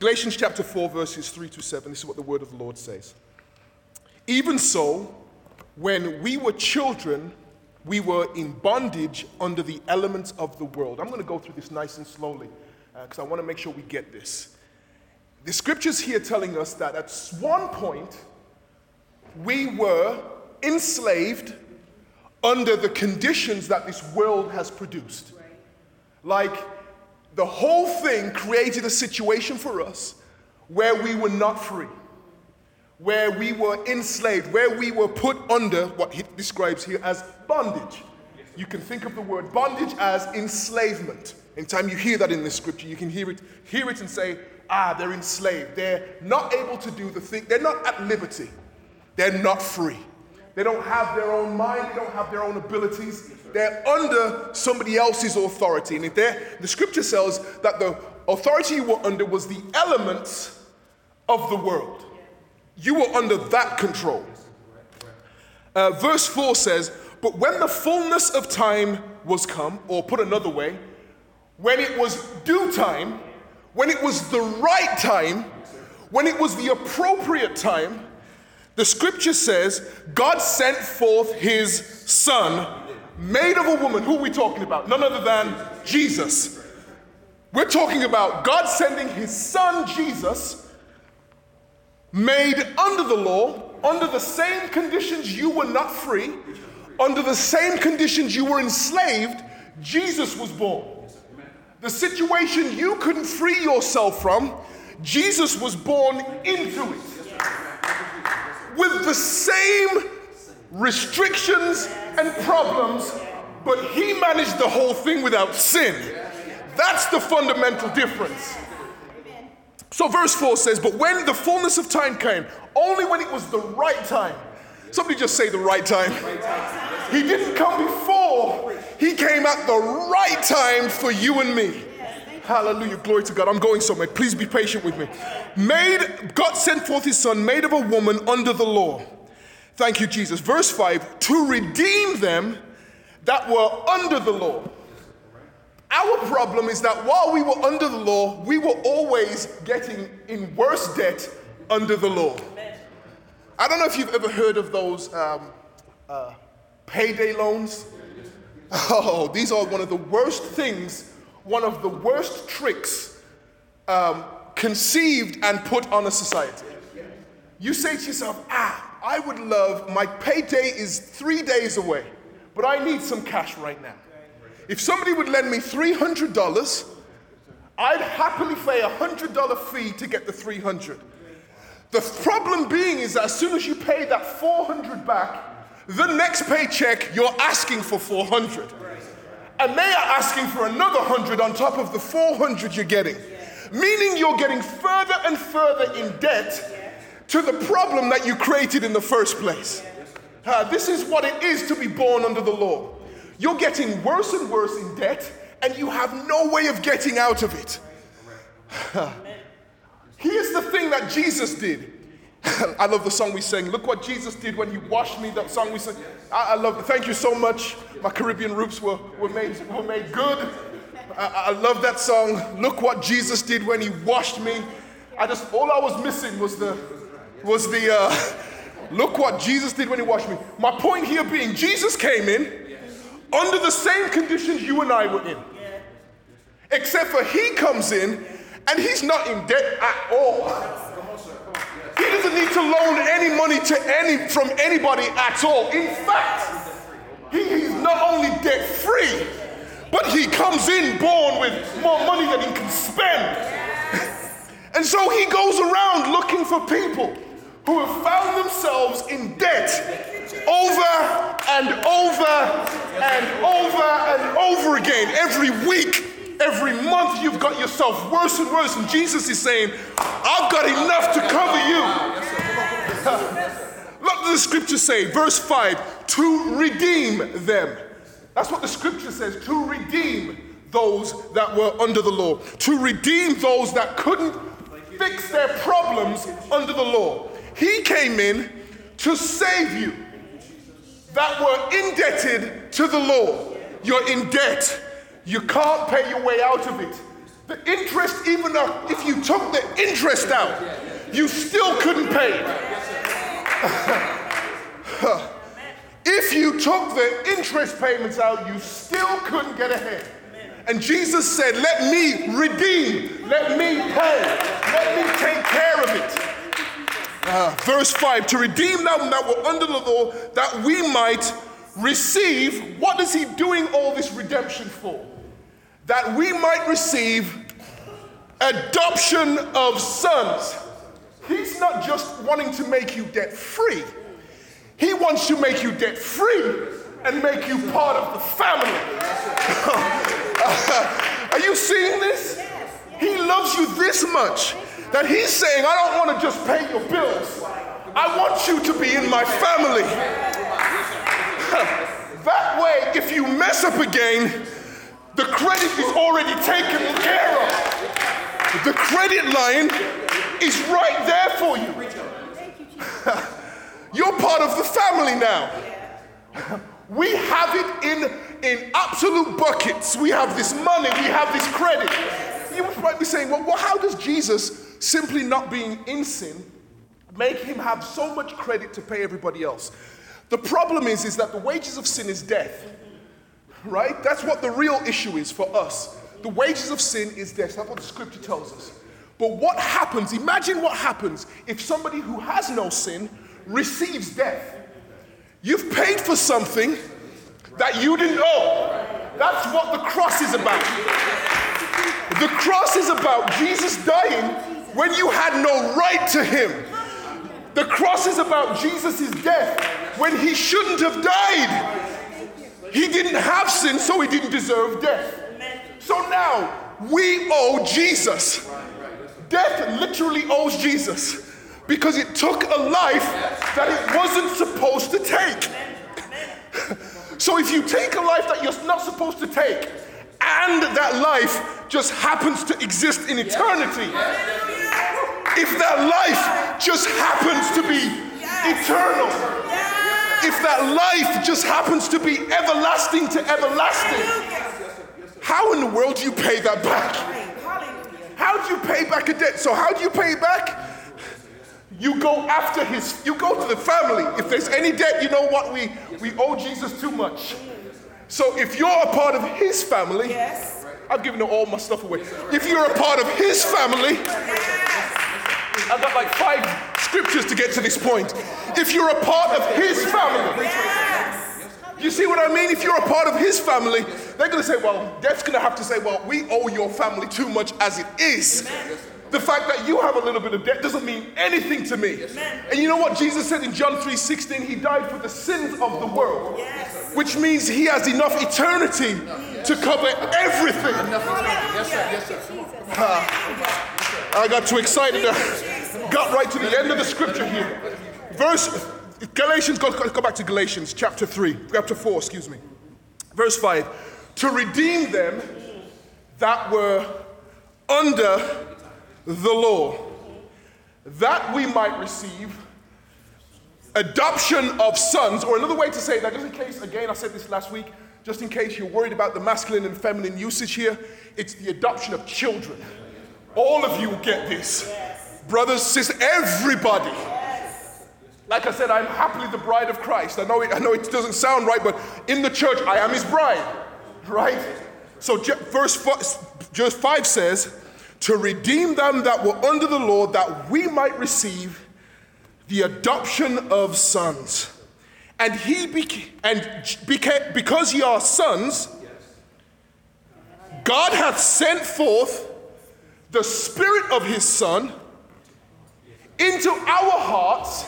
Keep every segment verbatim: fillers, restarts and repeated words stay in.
Galatians chapter four, verses three to seven, this is what the word of the Lord says. Even so, when we were children, we were in bondage under the elements of the world. I'm going to go through this nice and slowly because uh, I want to make sure we get this. The scripture's here telling us that at one point, we were enslaved under the conditions that this world has produced. Like, the whole thing created a situation for us where we were not free, where we were enslaved, where we were put under what he describes here as bondage. You can think of the word bondage as enslavement. Anytime you hear that in the scripture, you can hear it, hear it and say, ah, they're enslaved. They're not able to do the thing. They're not at liberty. They're not free. They don't have their own mind. They don't have their own abilities. They're under somebody else's authority. And if the scripture says that the authority you were under was the elements of the world. You were under that control. Uh, verse four says, but when the fullness of time was come, or put another way, when it was due time, when it was the right time, when it was the appropriate time, the scripture says, God sent forth his son, made of a woman. Who are we talking about? None other than Jesus. We're talking about God sending his son, Jesus, made under the law, under the same conditions you were not free, under the same conditions you were enslaved. Jesus was born. The situation you couldn't free yourself from, Jesus was born into it. With the same restrictions and problems, but he managed the whole thing without sin. That's the fundamental difference. So verse four says, but when the fullness of time came, only when it was the right time. Somebody just say the right time. He didn't come before. He came at the right time for you and me. Hallelujah. Glory to God. I'm going somewhere. Please be patient with me. Made, God sent forth his son, made of a woman under the law. Thank you, Jesus. Verse five, to redeem them that were under the law. Our problem is that while we were under the law, we were always getting in worse debt under the law. I don't know if you've ever heard of those um, uh, payday loans. Oh, these are one of the worst things, one of the worst tricks um, conceived and put on a society. You say to yourself, ah, I would love, my payday is three days away, but I need some cash right now. If somebody would lend me three hundred dollars, I'd happily pay a one hundred dollars fee to get the three hundred dollars. The problem being is that as soon as you pay that four hundred dollars back, the next paycheck, you're asking for four hundred dollars. And they are asking for another one hundred dollars on top of the four hundred dollars you're getting. Meaning you're getting further and further in debt to the problem that you created in the first place. Uh, this is what it is to be born under the law. You're getting worse and worse in debt, and you have no way of getting out of it. Here's the thing that Jesus did. I love the song we sang. Look what Jesus did when he washed me. That song we sang. I, I love it. Thank you so much. My Caribbean roots were, were, made, were made good. I, I love that song. Look what Jesus did when he washed me. I just, all I was missing was the, was the uh, look what Jesus did when he washed me. My point here being, Jesus came in under the same conditions you and I were in. Yeah. Except for he comes in and he's not in debt at all. He doesn't need to loan any money to any from anybody at all. In fact, he is not only debt free, but he comes in born with more money than he can spend. Yes. And so he goes around looking for people who have found themselves in debt over and over and over and over again. Every week, every month, you've got yourself worse and worse. And Jesus is saying, I've got enough to cover you. Look what the scripture says, verse five, to redeem them. That's what the scripture says, to redeem those that were under the law. To redeem those that couldn't fix their problems under the law. He came in to save you that were indebted to the law. You're in debt. You can't pay your way out of it. The interest, even if you took the interest out, you still couldn't pay it. If you took the interest payments out, you still couldn't get ahead. And Jesus said, let me redeem, let me pay, let me take care of it. Uh, verse five, to redeem them that were under the law, that we might receive. What is he doing all this redemption for? That we might receive adoption of sons. He's not just wanting to make you debt free. He wants to make you debt free and make you part of the family. Are you seeing this? He loves you this much that he's saying, I don't want to just pay your bills. I want you to be in my family. That way, if you mess up again, the credit is already taken care of. The credit line is right there for you. You're part of the family now. We have it in, in absolute buckets. We have this money, we have this credit. You might be saying, well, well, how does Jesus, simply not being in sin, make him have so much credit to pay everybody else? The problem is, is that the wages of sin is death. Right? That's what the real issue is for us. The wages of sin is death. That's what the scripture tells us. But what happens, imagine what happens if somebody who has no sin receives death. You've paid for something that you didn't owe. That's what the cross is about. The cross is about Jesus dying when you had no right to him. The cross is about Jesus' death when he shouldn't have died. He didn't have sin, so he didn't deserve death. So now, we owe Jesus. Death literally owes Jesus because it took a life that it wasn't supposed to take. So if you take a life that you're not supposed to take, and that life just happens to exist in eternity, if that life just happens to be eternal, if that life just happens to be everlasting to everlasting, how in the world do you pay that back? How do you pay back a debt? So how do you pay it back? You go after his, you go to the family. If there's any debt, you know what? We, we owe Jesus too much. So if you're a part of his family, I've given all my stuff away. If you're a part of his family, I've got like five scriptures to get to this point. If you're a part of his family, you see what I mean? If you're a part of his family, they're going to say, well, death's going to have to say, well, we owe your family too much as it is. The fact that you have a little bit of debt doesn't mean anything to me. And you know what Jesus said in John three sixteen? He died for the sins of the world, which means he has enough eternity to cover everything. Uh, I got too excited. Got right to the end of the scripture here. Verse, Galatians, go, go back to Galatians chapter three, chapter four, excuse me. Verse five, to redeem them that were under the law, that we might receive adoption of sons, or another way to say that, just in case, again, I said this last week, just in case you're worried about the masculine and feminine usage here, it's the adoption of children. All of you get this. Brothers, sisters, everybody. Like I said, I'm happily the bride of Christ. I know, it, I know it doesn't sound right, but in the church, I am his bride, right? So verse five says, to redeem them that were under the law, that we might receive the adoption of sons. And he beca- and beca- because ye are sons, God hath sent forth the Spirit of his Son into our hearts,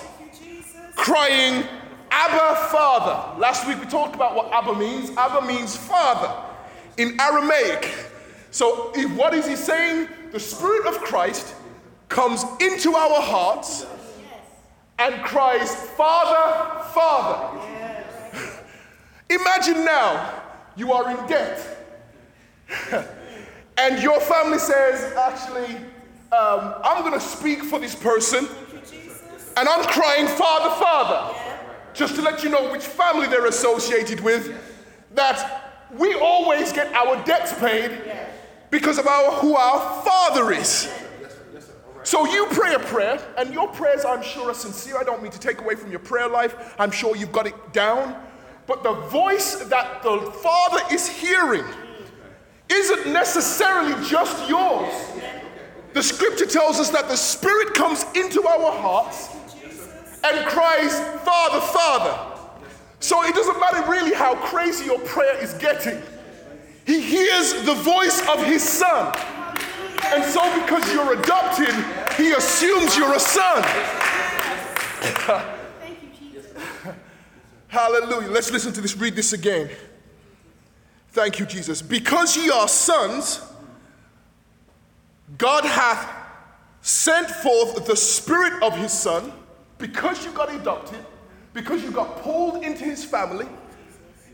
crying, Abba, Father. Last week we talked about what Abba means. Abba means Father in Aramaic. So if, what is he saying? The Spirit of Christ comes into our hearts and cries, Father, Father. Yes. Imagine now you are in debt. And your family says, actually, Um, I'm going to speak for this person, and I'm crying, Father, Father, just to let you know which family they're associated with, that we always get our debts paid because of our, who our Father is. So you pray a prayer, and your prayers, I'm sure, are sincere. I don't mean to take away from your prayer life. I'm sure you've got it down. But the voice that the Father is hearing isn't necessarily just yours. The scripture tells us that the Spirit comes into our hearts and cries, Father, Father. So it doesn't matter really how crazy your prayer is getting. He hears the voice of his son. And so because you're adopted, he assumes you're a son. Thank you, Jesus. Hallelujah. Let's listen to this. Read this again. Thank you, Jesus. Because ye are sons, God hath sent forth the Spirit of his Son. Because you got adopted, because you got pulled into his family,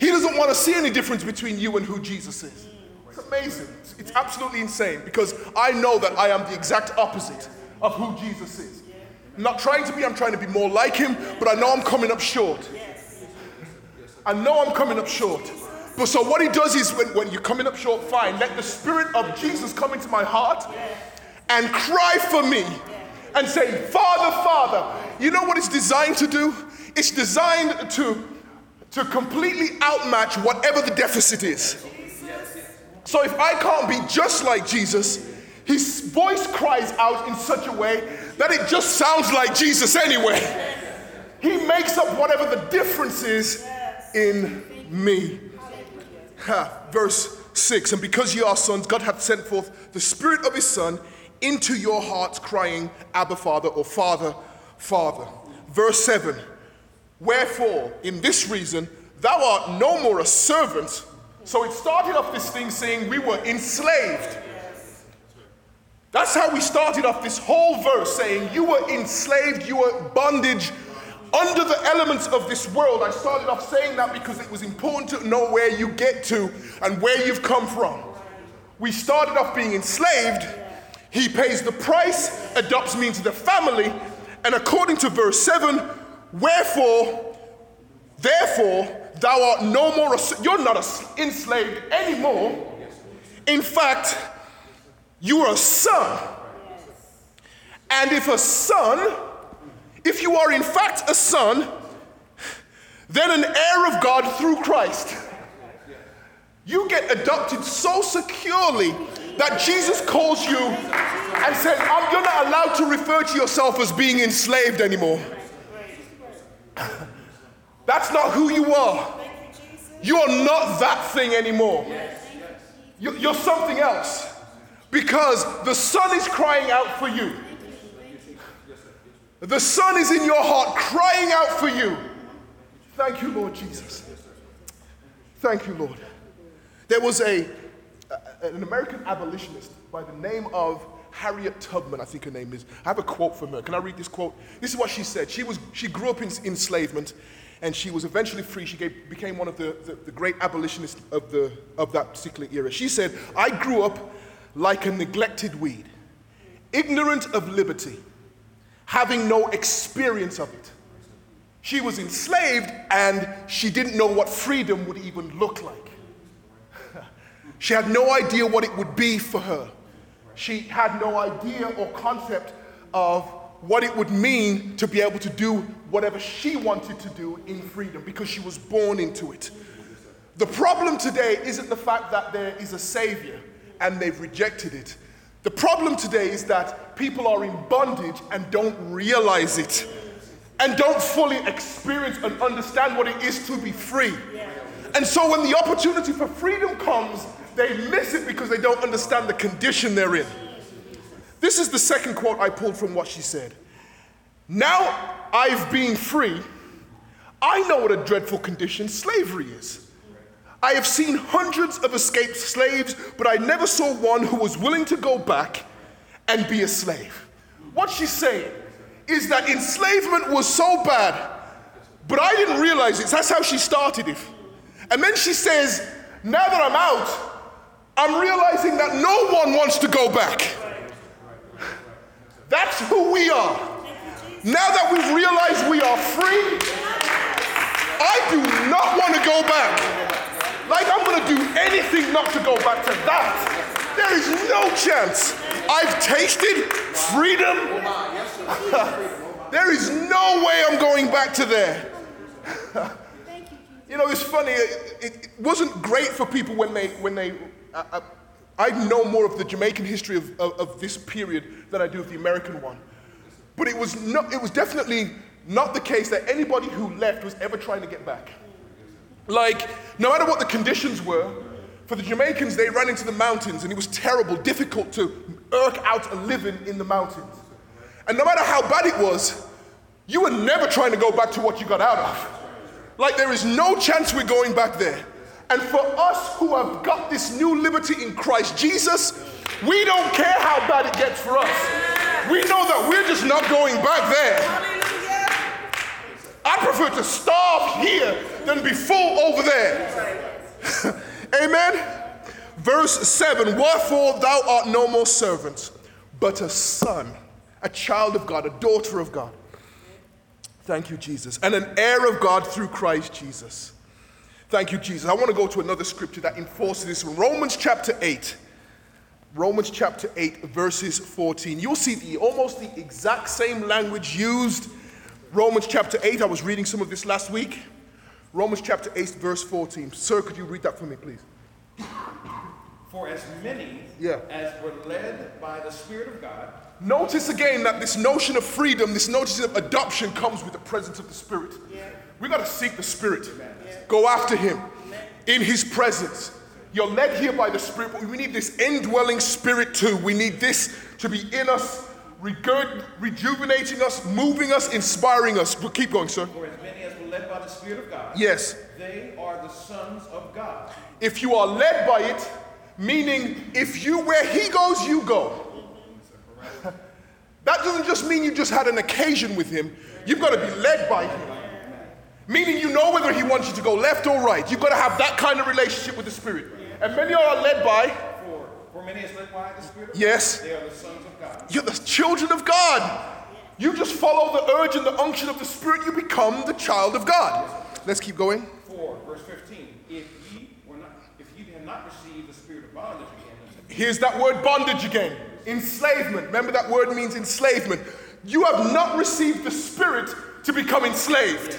he doesn't want to see any difference between you and who Jesus is. It's amazing. It's absolutely insane, because I know that I am the exact opposite of who Jesus is. I'm not trying to be, I'm trying to be more like him, but I know I'm coming up short. I know I'm coming up short. But so what he does is, when, when you're coming up short, fine, let the Spirit of Jesus come into my heart and cry for me and say, Father, Father. You know what it's designed to do? It's designed to, to completely outmatch whatever the deficit is. So if I can't be just like Jesus, his voice cries out in such a way that it just sounds like Jesus anyway. He makes up whatever the difference is in me. Ha, verse six, and because ye are sons, God hath sent forth the Spirit of his Son into your hearts, crying, Abba, Father, or Father, Father. Verse seven, wherefore, in this reason, thou art no more a servant. So it started off this thing saying we were enslaved. That's how we started off this whole verse, saying you were enslaved, you were bondage under the elements of this world. I started off saying that because it was important to know where you get to and where you've come from. We started off being enslaved. He pays the price, adopts me into the family. And according to verse seven, wherefore, therefore, thou art no more, a, you're not a, enslaved anymore. In fact, you are a son. And if a son, if you are in fact a son, then an heir of God through Christ. You get adopted so securely that Jesus calls you and says, you're not allowed to refer to yourself as being enslaved anymore. That's not who you are. You are not that thing anymore. You're something else, because the Son is crying out for you. The Son is in your heart crying out for you. Thank you, Lord Jesus. Thank you, Lord. There was a an American abolitionist by the name of Harriet Tubman, I think her name is. I have a quote from her. Can I read this quote? This is what she said. She was she grew up in enslavement, and she was eventually free. She gave, became one of the, the, the great abolitionists of, the, of that particular era. She said, I grew up like a neglected weed, ignorant of liberty, having no experience of it. She was enslaved, and she didn't know what freedom would even look like. She had no idea what it would be for her. She had no idea or concept of what it would mean to be able to do whatever she wanted to do in freedom, because she was born into it. The problem today isn't the fact that there is a savior and they've rejected it. The problem today is that people are in bondage and don't realize it and don't fully experience and understand what it is to be free. And so when the opportunity for freedom comes, they miss it because they don't understand the condition they're in. This is the second quote I pulled from what she said. Now I've been free, I know what a dreadful condition slavery is. I have seen hundreds of escaped slaves, but I never saw one who was willing to go back and be a slave. What she's saying is that enslavement was so bad, but I didn't realize it. That's how she started it. And then she says, now that I'm out, I'm realizing that no one wants to go back. That's who we are. Now that we've realized we are free, I do not want to go back. Like, I'm going to do anything not to go back to that. There is no chance. I've tasted freedom. There is no way I'm going back to there. You know, it's funny. It, it wasn't great for people when they when they. I, I, I know more of the Jamaican history of, of, of this period than I do of the American one. But it was not. It was definitely not the case that anybody who left was ever trying to get back. Like, no matter what the conditions were, for the Jamaicans, they ran into the mountains, and it was terrible, difficult to irk out a living in the mountains. And no matter how bad it was, you were never trying to go back to what you got out of. Like, there is no chance we're going back there. And for us who have got this new liberty in Christ Jesus, we don't care how bad it gets for us. We know that we're just not going back there. I prefer to starve here than be full over there. Amen? Verse seven, wherefore thou art no more servant, but a son, a child of God, a daughter of God. Thank you, Jesus. And an heir of God through Christ Jesus. Thank you, Jesus. I want to go to another scripture that enforces this one. Romans chapter eight. Romans chapter eight, verses fourteen. You'll see the almost the exact same language used. Romans chapter eight, I was reading some of this last week. Romans chapter eight, verse fourteen. Sir, could you read that for me, please? For as many yeah. as were led by the Spirit of God. Notice again that this notion of freedom, this notion of adoption comes with the presence of the Spirit. Yeah. We've got to seek the Spirit. Yeah. Go after Him. Amen. In His presence. You're led here by the Spirit, but we need this indwelling Spirit too. We need this to be in us. Regurg- rejuvenating us, moving us, inspiring us. But keep going, sir. For as many as were led by the Spirit of God, yes, they are the sons of God. If you are led by it, meaning if you where He goes, you go. That doesn't just mean you just had an occasion with Him. You've got to be led by Him. Meaning you know whether He wants you to go left or right. You've got to have that kind of relationship with the Spirit. And many are led by... For many is led by the Spirit of God. Yes. They are the sons of God. You're the children of God. You just follow the urge and the unction of the Spirit. You become the child of God. Let's keep going. For verse fifteen, if ye were not, if ye have not received the spirit of bondage again. Here's that word bondage again. Enslavement. Remember that word means enslavement. You have not received the Spirit to become enslaved.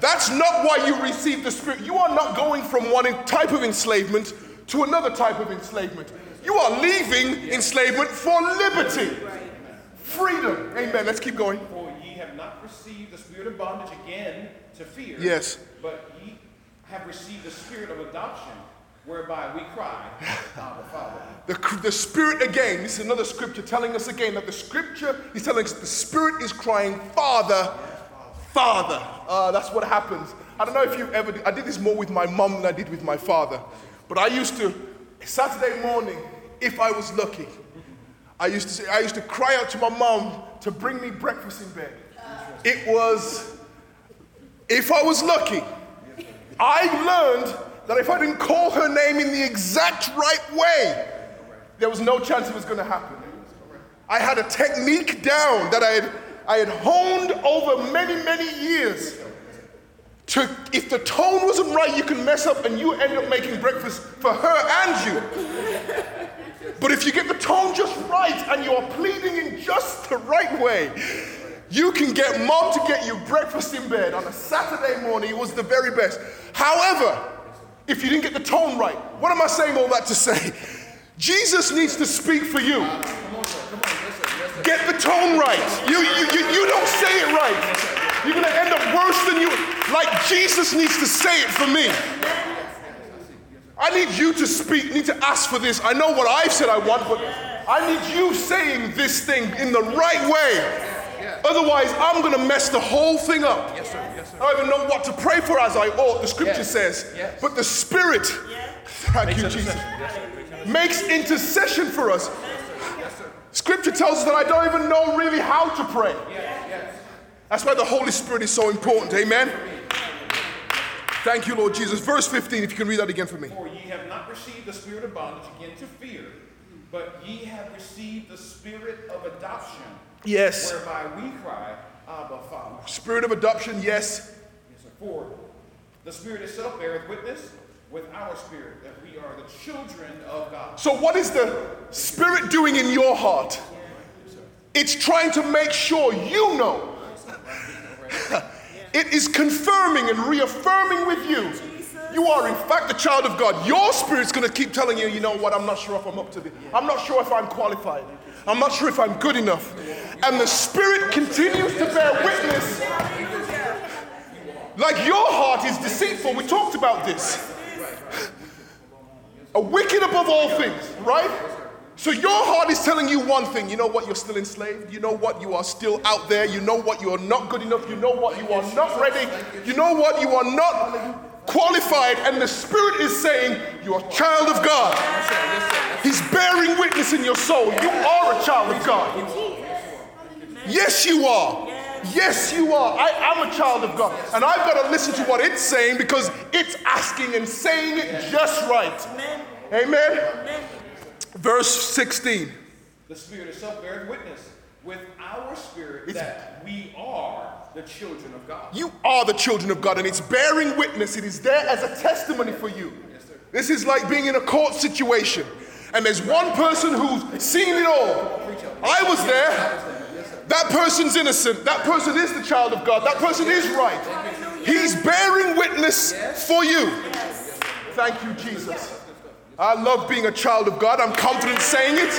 That's not why you received the Spirit. You are not going from one type of enslavement to another type of enslavement. You are leaving enslavement for liberty. Freedom. Amen. Let's keep going. For ye have not received the spirit of bondage again to fear. Yes. But ye have received the spirit of adoption, whereby we cry, Abba, Father. The, the Spirit again. This is another scripture telling us again that the scripture is telling us the Spirit is crying, Father, Father. Uh, that's what happens. I don't know if you ever did. I did this more with my mom than I did with my father. But I used to, Saturday morning, if I was lucky, I used to say, I used to cry out to my mom to bring me breakfast in bed. It was, if I was lucky, I learned that if I didn't call her name in the exact right way, there was no chance it was going to happen. I had a technique down that I had, I had honed over many, many years. To, if the tone wasn't right, you can mess up and you end up making breakfast for her and you. But if you get the tone just right and you are pleading in just the right way, you can get mom to get you breakfast in bed on a Saturday morning. It was the very best. However, if you didn't get the tone right, what am I saying all that to say? Jesus needs to speak for you. Get the tone right. You, you, you, you don't say it right. You're going to end up worse than you. Like, Jesus needs to say it for me. I need you to speak, need to ask for this. I know what I've said I want, but I need you saying this thing in the right way. Otherwise, I'm going to mess the whole thing up. Yes, sir. Yes, sir. I don't even know what to pray for as I ought, the scripture yes. says. Yes. But the Spirit, yes. thank makes you, Jesus, yes, makes intercession for us. Yes, sir. Scripture tells us that I don't even know really how to pray. Yes. Yes. That's why the Holy Spirit is so important. Amen? Thank you, Lord Jesus. Verse fifteen, if you can read that again for me. For ye have not received the spirit of bondage again to fear, but ye have received the spirit of adoption. Yes. Whereby we cry, Abba, Father. Spirit of adoption, yes. Yes, sir. For the Spirit itself beareth witness with our spirit that we are the children of God. So what is the Spirit doing in your heart? It's trying to make sure you know. It is confirming and reaffirming with you. You are in fact the child of God. Your spirit's going to keep telling you, you know what, I'm not sure if I'm up to this. I'm not sure if I'm qualified. I'm not sure if I'm good enough. And the Spirit continues to bear witness. Like, your heart is deceitful. We talked about this. A wicked above all things, right? So your heart is telling you one thing. You know what? You're still enslaved. You know what? You are still out there. You know what? You are not good enough. You know what? You are not ready. You know what? You are not qualified. And the Spirit is saying, you're a child of God. He's bearing witness in your soul. You are a child of God. Yes, you are. Yes, you are. I am a child of God. And I've got to listen to what it's saying, because it's asking and saying it just right. Amen. Verse sixteen. The Spirit itself bears witness with our spirit that we are the children of God. You are the children of God, and it's bearing witness. It is there as a testimony for you. Yes, sir. This is like being in a court situation, and there's one person who's seen it all. I was there. That person's innocent. That person is the child of God. That person is right. He's bearing witness for you. Thank you, Jesus. I love being a child of God. I'm confident saying it.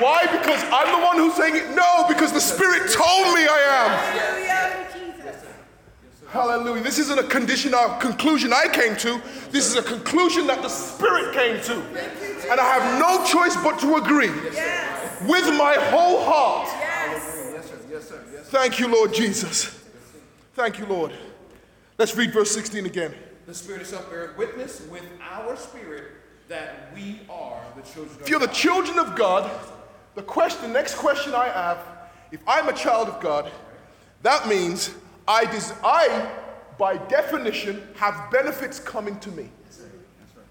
Why? Because I'm the one who's saying it? No, because the Spirit told me I am. Hallelujah. This isn't a condition or conclusion I came to. This is a conclusion that the Spirit came to. And I have no choice but to agree with my whole heart. Thank you, Lord Jesus. Thank you, Lord. Let's read verse sixteen again. The Spirit itself bears witness with our spirit that we are the children of God. If you're the children of God, the question, next question I have, if I'm a child of God, that means I, des- I by definition, have benefits coming to me. That's right. That's right.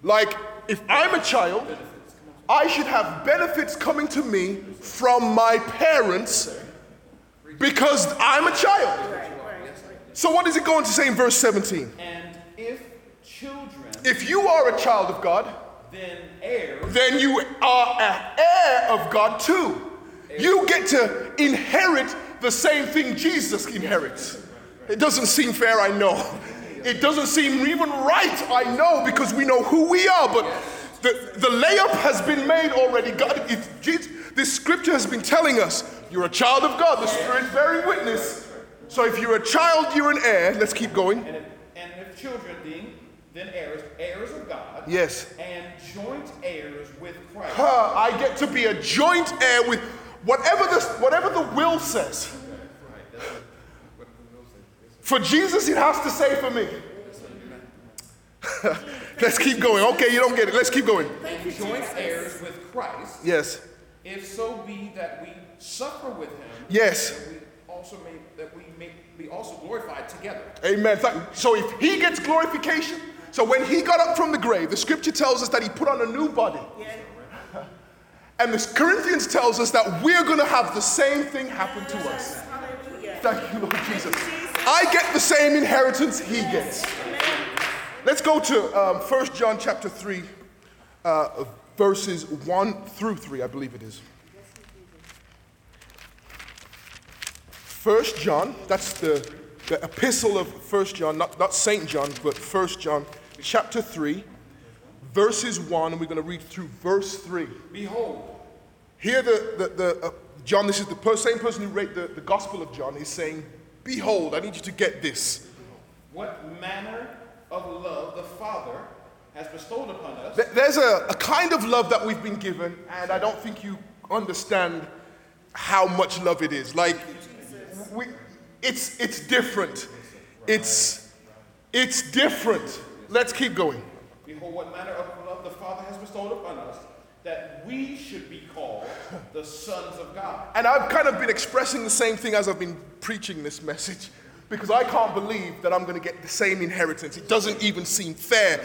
Mm-hmm. Like, if I'm a child, I should have benefits coming to me from my parents because I'm a child. So what is it going to say in verse seventeen? And if children... If you are a child of God, then heirs... Then you are an heir of God too. Heirs. You get to inherit the same thing Jesus inherits. It doesn't seem fair, I know. It doesn't seem even right, I know, because we know who we are. But the, the layup has been made already. God, if Jesus, this scripture has been telling us, you're a child of God. The Spirit bearing witness. So if you're a child, you're an heir. Let's keep going. And if, and if children, then, then heirs, heirs of God. Yes. And joint heirs with Christ. Huh, I get to be a joint heir with whatever the, whatever the will says. For Jesus, it has to say for me. Let's keep going. Okay, you don't get it. Let's keep going. And joint heirs with Christ. Yes. If so be that we suffer with him. Yes. Also may, that we may be also glorified together. Amen. So if he gets glorification, so when he got up from the grave, the scripture tells us that he put on a new body. Yeah. And the Corinthians tells us that we're going to have the same thing happen to us. Hallelujah. Thank you, Lord Jesus. I get the same inheritance he gets. Amen. Let's go to um, First John chapter three, uh, verses one through three, I believe it is. First John, that's the, the epistle of First John, not, not Saint John, but First John chapter three, verses one, and we're going to read through verse three. Behold. Here the, the, the uh, John, this is the per, same person who wrote the, the Gospel of John, is saying, behold, I need you to get this. What manner of love the Father has bestowed upon us. Th- there's a, a kind of love that we've been given, and I don't think you understand how much love it is. Like... We, it's it's different. It's it's different. Let's keep going. Behold, what manner of love the Father has bestowed upon us, that we should be called the sons of God. And I've kind of been expressing the same thing as I've been preaching this message, because I can't believe that I'm going to get the same inheritance. It doesn't even seem fair.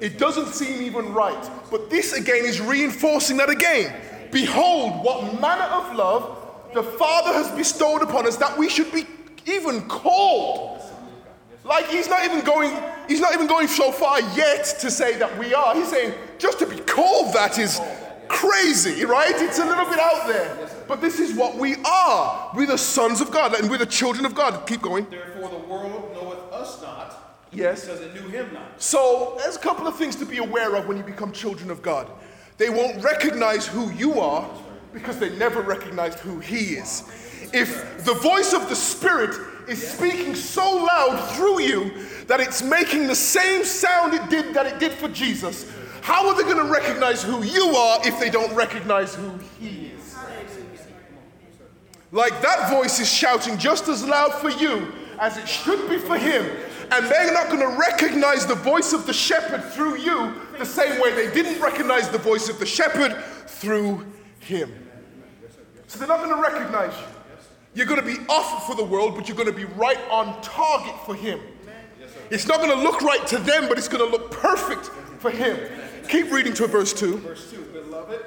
It doesn't seem even right. But this again is reinforcing that again. Behold, what manner of love the Father has bestowed upon us, that we should be even called Like he's not even going, he's not even going so far yet to say that we are. He's saying just to be called that is crazy, right? It's a little bit out there. But this is what we are. We're the sons of God and we're the children of God. Keep going. Therefore the world knoweth us not, yes, because it knew him not. So there's a couple of things to be aware of when you become children of God. They won't recognize who you are because they never recognized who he is. If the voice of the Spirit is speaking so loud through you that it's making the same sound it did that it did for Jesus, how are they going to recognize who you are if they don't recognize who he is? Like that voice is shouting just as loud for you as it should be for him. And they're not going to recognize the voice of the shepherd through you the same way they didn't recognize the voice of the shepherd through him. So they're not going to recognize you. You're going to be off for the world, but you're going to be right on target for him. It's not going to look right to them, but it's going to look perfect for him. Keep reading to verse two. Verse two, beloved,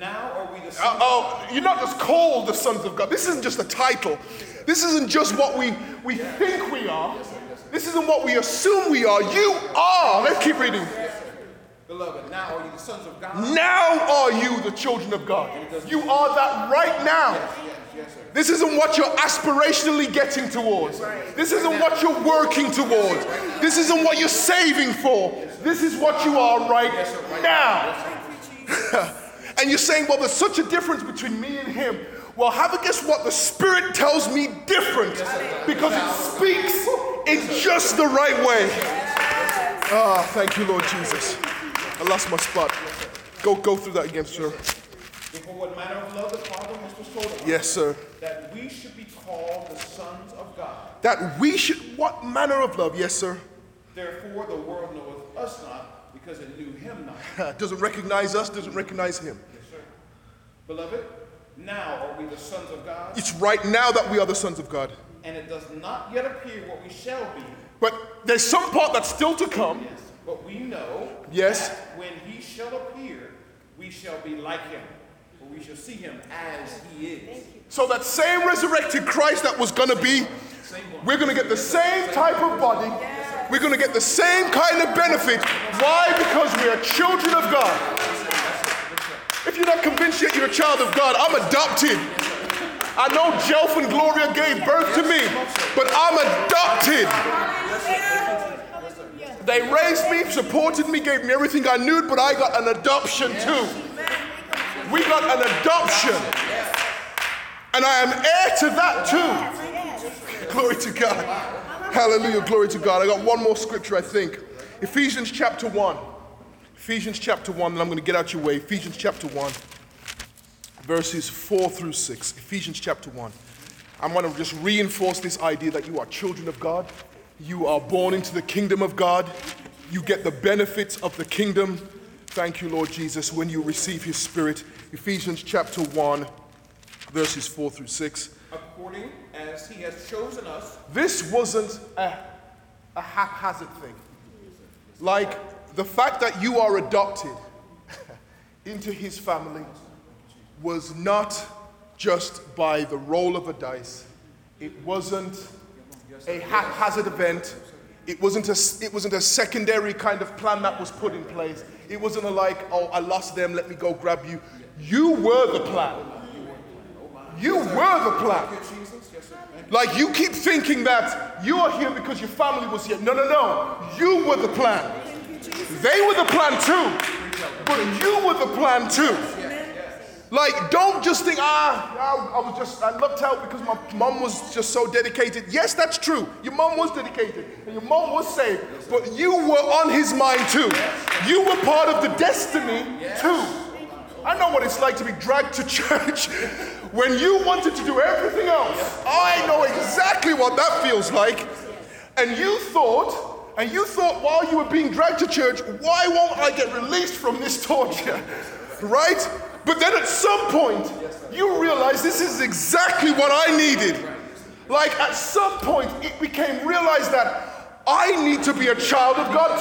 now are we the sons of God. You're not just called the sons of God. This isn't just a title. This isn't just what we, we think we are. This isn't what we assume we are. You are. Let's keep reading. Beloved, now are you the sons of God. Now are you the children of God. You are that right now. Yes, yes, yes, this isn't what you're aspirationally getting towards. This isn't what you're working towards. This isn't what you're saving for. This is what you are right now. And you're saying, well, there's such a difference between me and him. Well, have a guess what? The Spirit tells me different because it speaks in just the right way. Ah, oh, thank you, Lord Jesus. I lost my spot. Go go through that again, sir. Before what manner of love the Father has bestowed on us. Yes, sir. That we should be called the sons of God. That we should, what manner of love? Yes, sir. Therefore the world knoweth us not, because it knew him not. Doesn't recognize us, doesn't recognize him. Yes, sir. Beloved, now are we the sons of God. It's right now that we are the sons of God. And it does not yet appear what we shall be. But there's some part that's still to come. Yes. But we know, yes, that when he shall appear, we shall be like him, for we shall see him as he is. So that same resurrected Christ that was going to be, we're going to get the same type of body. We're going to get the same kind of benefit. Why? Because we are children of God. If you're not convinced yet you're a child of God, I'm adopted. I know Jelf and Gloria gave birth to me, but I'm adopted. They raised me, supported me, gave me everything I knew, but I got an adoption too. We got an adoption. And I am heir to that too. Glory to God. Hallelujah, glory to God. I got one more scripture, I think. Ephesians chapter one. Ephesians chapter one, and I'm going to get out your way. Ephesians chapter one, verses four through six. Ephesians chapter one. I want to just reinforce this idea that you are children of God. You are born into the kingdom of God. You get the benefits of the kingdom. Thank you, Lord Jesus, when you receive his Spirit. Ephesians chapter one, verses four through six. According as he has chosen us. This wasn't a, a haphazard thing. Like the fact that you are adopted into his family was not just by the roll of a dice. It wasn't a haphazard event. It wasn't a, it wasn't a secondary kind of plan that was put in place. It wasn't a like, oh, I lost them, let me go grab you. You were the plan. You were the plan. Like you keep thinking that you are here because your family was here. No, no, no. You were the plan. They were the plan too. But you were the plan too. Like, don't just think, ah, I was just, I lucked out because my mom was just so dedicated. Yes, that's true. Your mom was dedicated and your mom was saved, but you were on his mind too. You were part of the destiny too. I know what it's like to be dragged to church when you wanted to do everything else. I know exactly what that feels like. And you thought, and you thought while you were being dragged to church, why won't I get released from this torture, right? But then at some point, you realize this is exactly what I needed. Like at some point, it became realized that I need to be a child of God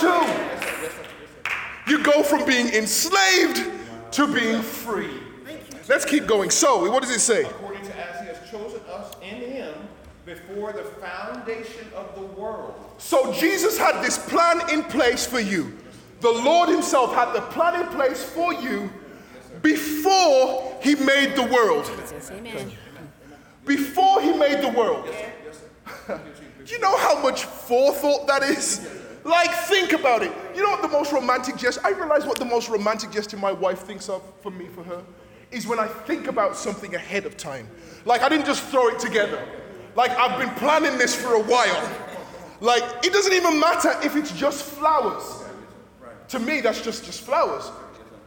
too. You go from being enslaved to being free. Let's keep going. So, what does it say? According to as he has chosen us in him before the foundation of the world. So Jesus had this plan in place for you. The Lord himself had the plan in place for you before he made the world. Amen. Before he made the world. Do you know how much forethought that is? Like, think about it. You know what the most romantic gesture, I realize what the most romantic gesture my wife thinks of for me, for her, is when I think about something ahead of time. Like, I didn't just throw it together. Like, I've been planning this for a while. Like, it doesn't even matter if it's just flowers. To me, that's just, just flowers.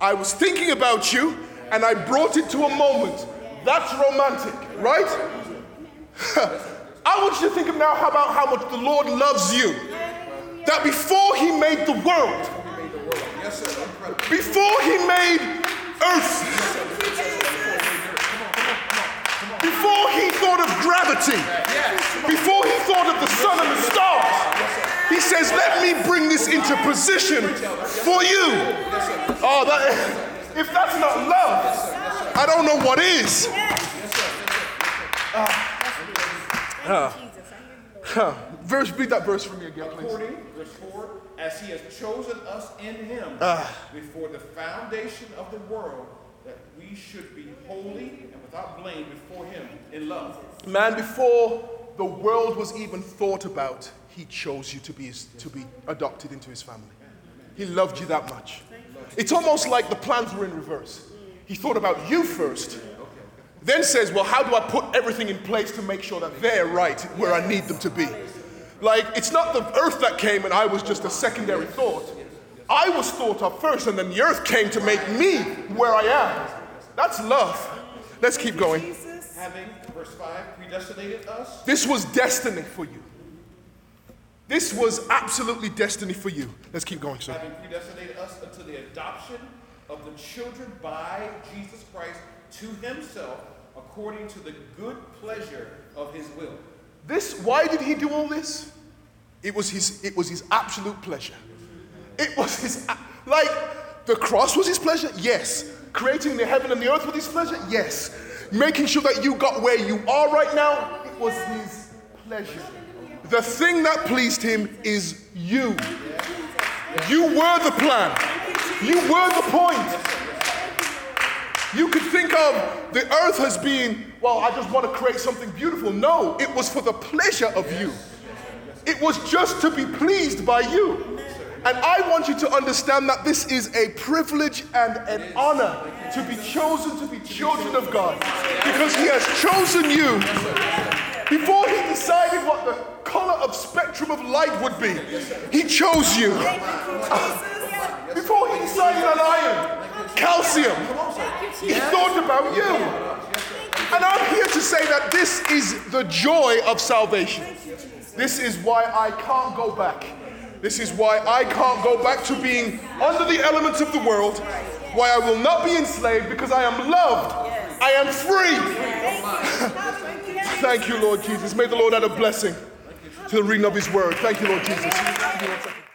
I was thinking about you, and I brought it to a moment. That's romantic, right? I want you to think of now about how much the Lord loves you. That before he made the world, before he made earth, before he thought of gravity, before he thought of the sun and the stars, he says, let me bring this into position for you. Oh, that, if that's not love, I don't know what is. Uh, Huh. Verse, read that verse for me again, please. According, verse four, as he has chosen us in him uh, before the foundation of the world, that we should be holy and without blame before him in love. Man, before the world was even thought about, he chose you to be his, to be adopted into his family. He loved you that much. It's almost like the plans were in reverse. He thought about you first. Then says, well, how do I put everything in place to make sure that they're right where I need them to be? Like, it's not the earth that came and I was just a secondary thought. I was thought of first, and then the earth came to make me where I am. That's love. Let's keep going. Having, verse five, predestinated us. This was destiny for you. This was absolutely destiny for you. Let's keep going, sir. Having predestinated us unto the adoption of the children by Jesus Christ to himself, according to the good pleasure of his will. This, why did he do all this? It was his, it was his absolute pleasure. It was his, like, the cross was his pleasure? Yes. Creating the heaven and the earth was his pleasure? Yes. Making sure that you got where you are right now? It was his pleasure. The thing that pleased him is you. You were the plan. You were the point. You could think of the earth as being, well, I just want to create something beautiful. No, it was for the pleasure of you. It was just to be pleased by you. And I want you to understand that this is a privilege and an honor to be chosen to be children of God, because he has chosen you. Before he decided what the color of spectrum of light would be, he chose you. Before he decided on iron, calcium, he thought about you. And I'm here to say that this is the joy of salvation. This is why I can't go back. This is why I can't go back to being under the elements of the world, why I will not be enslaved, because I am loved. I am free. Thank you, Lord Jesus. May the Lord add a blessing to the reading of his word. Thank you, Lord Jesus.